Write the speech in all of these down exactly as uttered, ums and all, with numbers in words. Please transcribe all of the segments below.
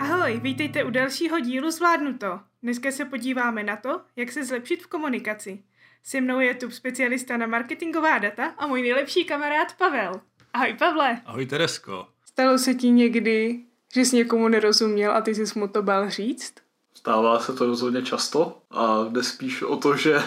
Ahoj, vítejte u dalšího dílu Zvládnuto. Dneska se podíváme na to, jak se zlepšit v komunikaci. Se mnou je tu specialista na marketingová data a můj nejlepší kamarád Pavel. Ahoj Pavle. Ahoj Teresko. Stalo se ti někdy, že jsi někomu nerozuměl a ty jsi mu to bál říct? Stává se to rozhodně často a jde spíš o to, že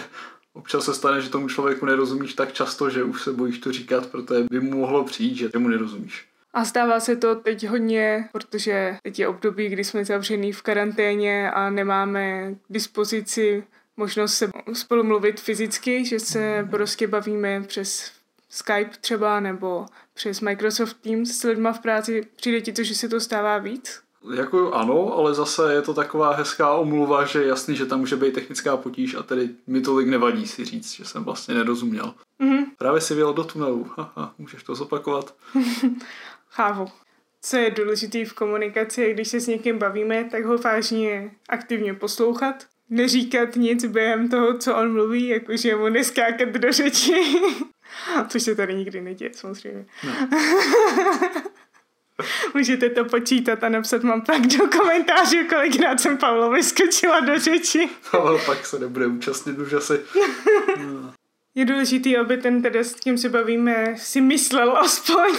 občas se stane, že tomu člověku nerozumíš tak často, že už se bojíš to říkat, protože by mu mohlo přijít, že mu nerozumíš. A stává se to teď hodně, protože teď je období, kdy jsme zavřený v karanténě a nemáme k dispozici možnost se spolu mluvit fyzicky, že se prostě bavíme přes Skype třeba nebo přes Microsoft Teams s lidma v práci. Přijde ti to, že se to stává víc? Jako ano, ale zase je to taková hezká omluva, že jasný, že tam může být technická potíž a tedy mi tolik nevadí si říct, že jsem vlastně nerozuměl. Mm-hmm. Právě si vyjel do tunelu, haha, můžeš to zopakovat. Chávu. Co je důležité v komunikaci, když se s někým bavíme, tak ho vážně aktivně poslouchat, neříkat nic během toho, co on mluví, jakože mu neskákat do řeči, což se tady nikdy neděje, samozřejmě. No. Můžete to počítat a napsat mám pak do komentářů, kolikrát jsem Pavlovi skočila do řeči. Ale pak se nebude účastnit už asi. No. Je důležitý, aby ten teda, s kým se bavíme, si myslel aspoň,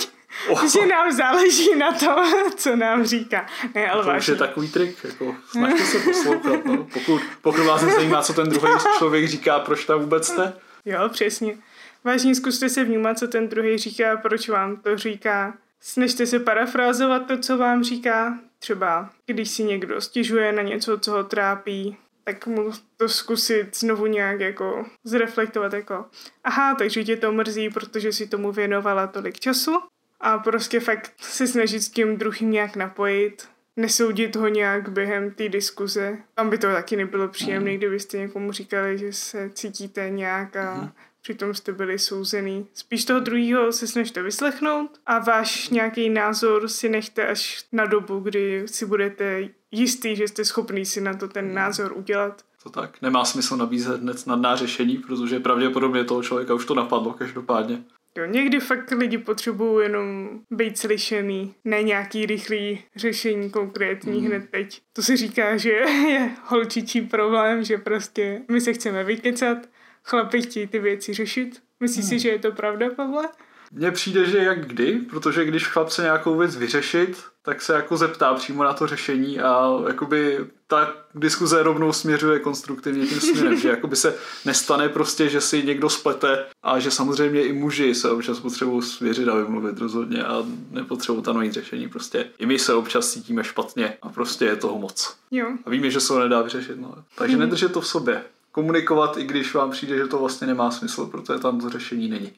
oh. že nám záleží na to, co nám říká. Ne, ale to už je takový trik, jako snažte se poslouchat. No. Pokud, pokud vás nezajímá, co ten druhý člověk říká, proč tam vůbec ne? Jo, přesně. Vážně zkuste se vnímat, co ten druhý říká, proč vám to říká. Snažte se parafrázovat to, co vám říká. Třeba když si někdo stěžuje na něco, co ho trápí, tak mu to zkusit znovu nějak jako zreflektovat jako aha, takže tě to mrzí, protože si tomu věnovala tolik času. A prostě fakt se snažit s tím druhým nějak napojit, nesoudit ho nějak během té diskuze. Tam by to taky nebylo příjemné, kdybyste někomu říkali, že se cítíte nějak a přitom jste byli souzený. Spíš toho druhého se snažte vyslechnout a váš nějaký názor si nechte až na dobu, kdy si budete jistý, že jste schopný si na to ten názor udělat. To tak. Nemá smysl nabízet hned snadná řešení, protože pravděpodobně toho člověka už to napadlo každopádně. Jo, někdy fakt lidi potřebují jenom být slyšený, ne nějaký rychlý řešení konkrétní mm. hned teď. To se říká, že je holčičí problém, že prostě my se chceme vykecat, chlapi chtějí ty věci řešit. Myslíš hmm. si, že je to pravda, Pavle? Mně přijde, že jak kdy, protože když chlap se nějakou věc vyřešit, tak se jako zeptá přímo na to řešení a jakoby ta diskuze rovnou směřuje konstruktivně tím směrem, že jakoby se nestane prostě, že si někdo splete a že samozřejmě i muži se občas potřebují svěřit a vymluvit rozhodně a nepotřebují tam najít řešení. Prostě i my se občas cítíme špatně a prostě je toho moc. Jo. A víme, že se ho nedá vyřešit. No. Takže hmm. nedržet to v sobě. Komunikovat, i když vám přijde, že to vlastně nemá smysl, protože tam to řešení není.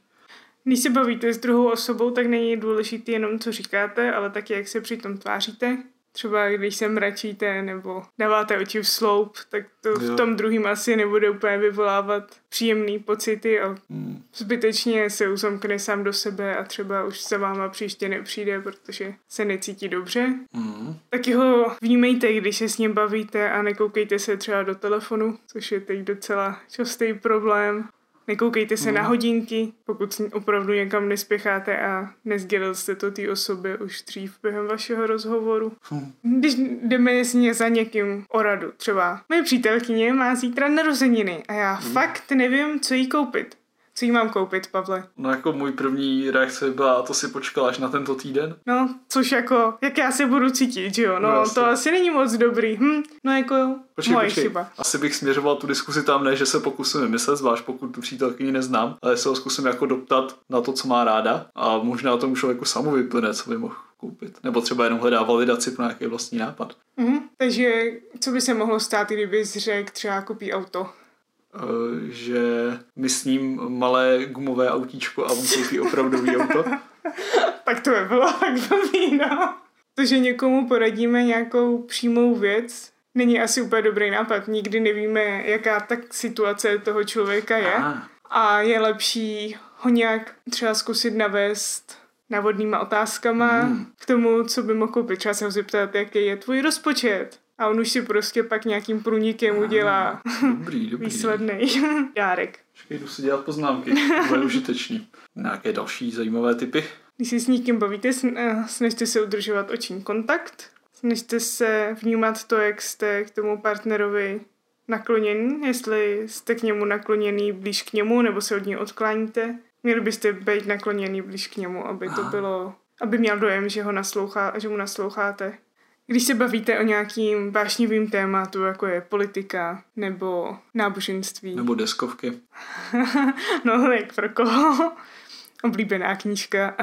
Když se bavíte s druhou osobou, tak není důležité jenom, co říkáte, ale taky, jak se přitom tváříte. Třeba když se mračíte nebo dáváte oči v sloup, tak to jo. v tom druhým asi nebude úplně vyvolávat příjemný pocity a hmm. zbytečně se uzamkne sám do sebe a třeba už se váma příště nepřijde, protože se necítí dobře. Hmm. Taky ho vnímejte, když se s ním bavíte a nekoukejte se třeba do telefonu, což je teď docela častý problém. Nekoukejte se hmm. na hodinky, pokud opravdu někam nespěcháte a nezdělil jste to té osobě už dřív během vašeho rozhovoru. Hmm. Když jdeme za někým o radu, třeba moje přítelkyně má zítra narozeniny a já hmm. fakt nevím, co jí koupit. Co jí mám koupit, Pavle? No jako můj první reakce byla, to si počkal až na tento týden. No, což jako, jak já se budu cítit, že jo? No, no to asi není moc dobrý. Hm, no jako jo, moje chyba. Asi bych směřoval tu diskuzi tam, ne, že se pokusím vymyslet, zvlášť pokud tu přítelkyni neznám, ale se ho zkusím jako doptat na to, co má ráda a možná tomu člověku samu vyplyne, co by mohl koupit. Nebo třeba jenom hledá validaci pro nějaký vlastní nápad. Mm-hmm. Takže co by se mohlo stát, kdyby jsi řekl třeba koupí auto? Že my s ním malé gumové autíčko a on koupí opravdový auto. Tak to by bylo tak blbý, no. To, že někomu poradíme nějakou přímou věc, není asi úplně dobrý nápad. Nikdy nevíme, jaká tak situace toho člověka je. Aha. A je lepší ho nějak třeba zkusit navést návodnýma otázkama hmm. k tomu, co by mohl koupit. Třeba se ho zeptat, jaký je tvůj rozpočet. A on už si prostě pak nějakým průnikem udělá dobrý, dobrý. výsledný dárek. Počkej, jdu si dělat poznámky, bude užitečný. Nějaké další zajímavé tipy? Když si s někým bavíte, snažte se udržovat oční kontakt, snažte se vnímat to, jak jste k tomu partnerovi nakloněný, jestli jste k němu nakloněný blíž k němu, nebo se od něj odkláníte. Měli byste být nakloněný blíž k němu, aby to bylo, aby měl dojem, že ho naslouchá, že mu nasloucháte. Když se bavíte o nějakým vášnivým tématu, jako je politika nebo náboženství. Nebo deskovky. No, jak pro koho? Oblíbená knížka.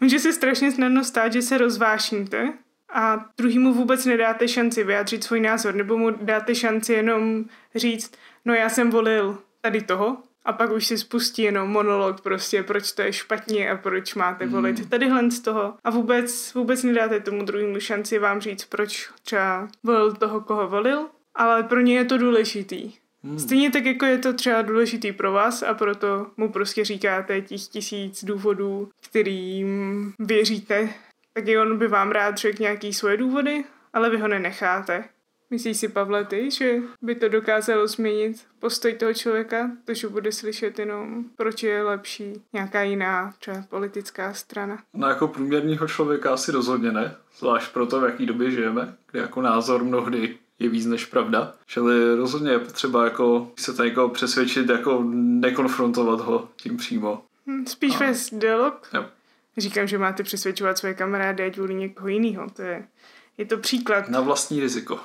Může se strašně snadno stát, že se rozvášníte a druhýmu vůbec nedáte šanci vyjádřit svůj názor, nebo mu dáte šanci jenom říct, no já jsem volil tady toho, a pak už si spustí jenom monolog prostě, proč to je špatně a proč máte volit mm. tadyhle z toho. A vůbec, vůbec nedáte tomu druhému šanci vám říct, proč třeba volil toho, koho volil, ale pro ně je to důležitý. Mm. Stejně tak, jako je to třeba důležitý pro vás a proto mu prostě říkáte těch tisíc důvodů, kterým věříte. Tak je on by vám rád řekl nějaký svoje důvody, ale vy ho nenecháte. Myslíš si, Pavle, ty, že by to dokázalo změnit postoj toho člověka? To, že bude slyšet jenom, proč je lepší nějaká jiná, třeba politická strana? No jako průměrního člověka asi rozhodně ne, zvlášť proto, v jaký době žijeme, kde jako názor mnohdy je víc než pravda. Čili rozhodně je potřeba jako se tady jako přesvědčit, jako nekonfrontovat ho tím přímo. Hm, spíš A... vést dialog. Jo. Říkám, že máte přesvědčovat své kamarády, ať volí někoho jiného, to je... Je to příklad. Na vlastní riziko.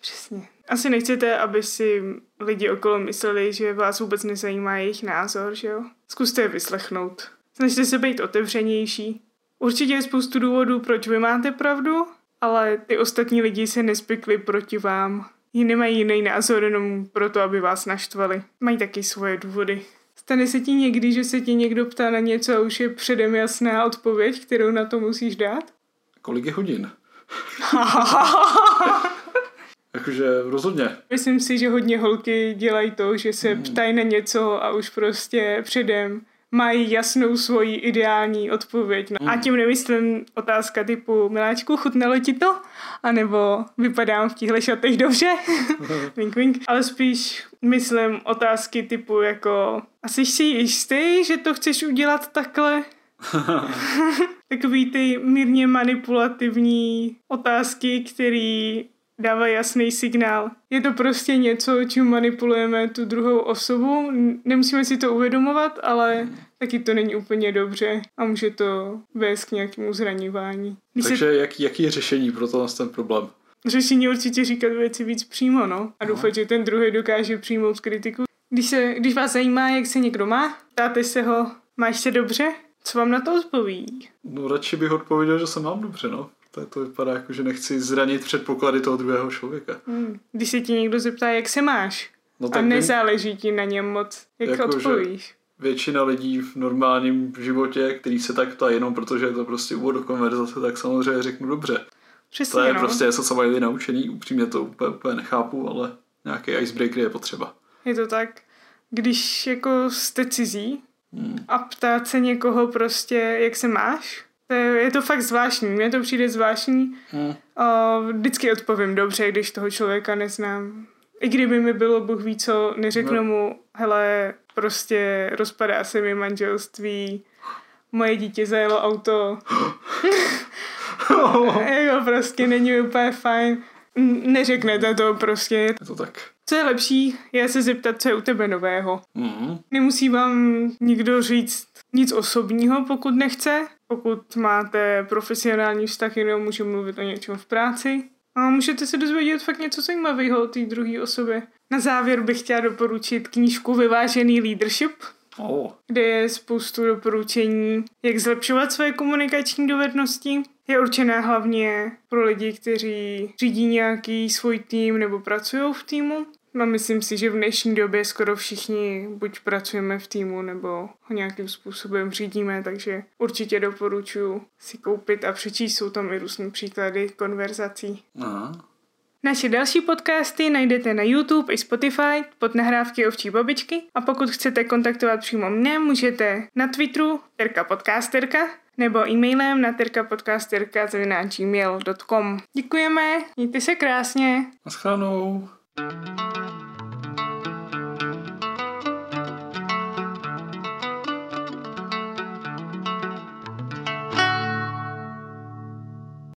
Přesně. Asi nechcete, aby si lidi okolo mysleli, že vás vůbec nezajímá jejich názor, že jo? Zkuste je vyslechnout. Snažte se být otevřenější. Určitě je spoustu důvodů, proč vy máte pravdu, ale ty ostatní lidi se nespikli proti vám. Ji nemají jiný názor jenom proto, aby vás naštvali. Mají taky svoje důvody. Stane se ti někdy, že se ti někdo ptá na něco a už je předem jasná odpověď, kterou na to musíš dát? Kolik je hodin? Jakože rozhodně. Myslím si, že hodně holky dělají to, že se mm. ptají na něco a už prostě předem mají jasnou svoji ideální odpověď. Mm. A tím nemyslím otázka typu, miláčku, chutnalo ti to? A nebo vypadám v těchto šatech dobře? Vink, vink. Ale spíš myslím otázky typu jako, asi si jistý, že to chceš udělat takhle? Takový ty mírně manipulativní otázky, který dává jasný signál. Je to prostě něco, čím manipulujeme tu druhou osobu. Nemusíme si to uvědomovat, ale taky to není úplně dobře a může to vést k nějakému zraňování. Takže se... jak, jaký je řešení pro to ten problém? Řešení určitě říkat věci víc přímo, no. A doufat, no. že ten druhý dokáže přijmout kritiku. Když, se, když vás zajímá, jak se někdo má, ptáte se ho, máš se dobře? Co vám na to odpoví? No radši bych odpověděl, že se mám dobře, no. Tak to vypadá jako, že nechci zranit předpoklady toho druhého člověka. Hmm. Když se ti někdo zeptá, jak se máš, no, tak a nezáleží ne... ti na něm moc, jak jako, odpovíš. Většina lidí v normálním životě, který se tak ptá jenom protože je to prostě úvod do konverzace, tak samozřejmě řeknu dobře. Přesně, to je no. prostě něco, co mají lidi naučený, upřímně to úplně, úplně nechápu, ale nějaký icebreaker je potřeba. Je to tak, když jako jste cizí, Hmm. a ptát se někoho prostě, jak se máš, to je, je to fakt zvláštní, mně to přijde zvláštní. Hmm. O, vždycky odpovím dobře, když toho člověka neznám. I kdyby mi bylo Bůh ví co, neřeknu no. mu, hele, prostě rozpadá se mi manželství, moje dítě zajelo auto. Jako prostě není úplně fajn. Neřeknete to prostě. Je to tak. Co je lepší, je se zeptat, co je u tebe nového. Mm. Nemusí vám nikdo říct nic osobního, pokud nechce. Pokud máte profesionální vztah, jenom může mluvit o něčem v práci. A můžete se dozvědět fakt něco zajímavého o té druhé osobě. Na závěr bych chtěla doporučit knížku Vyvážený leadership, oh. kde je spoustu doporučení, jak zlepšovat své komunikační dovednosti. Je určená hlavně pro lidi, kteří řídí nějaký svůj tým nebo pracují v týmu. A myslím si, že v dnešní době skoro všichni buď pracujeme v týmu nebo ho nějakým způsobem řídíme, takže určitě doporučuji si koupit a přečíst. Jsou tam i různé příklady konverzací. Aha. Naše další podcasty najdete na YouTube i Spotify pod nahrávky Ovčí babičky a pokud chcete kontaktovat přímo mne, můžete na Twitteru terkapodcasterka nebo e-mailem na terkapodcasterka zavináč gmail tečka com. Děkujeme, mějte se krásně. Naschledanou.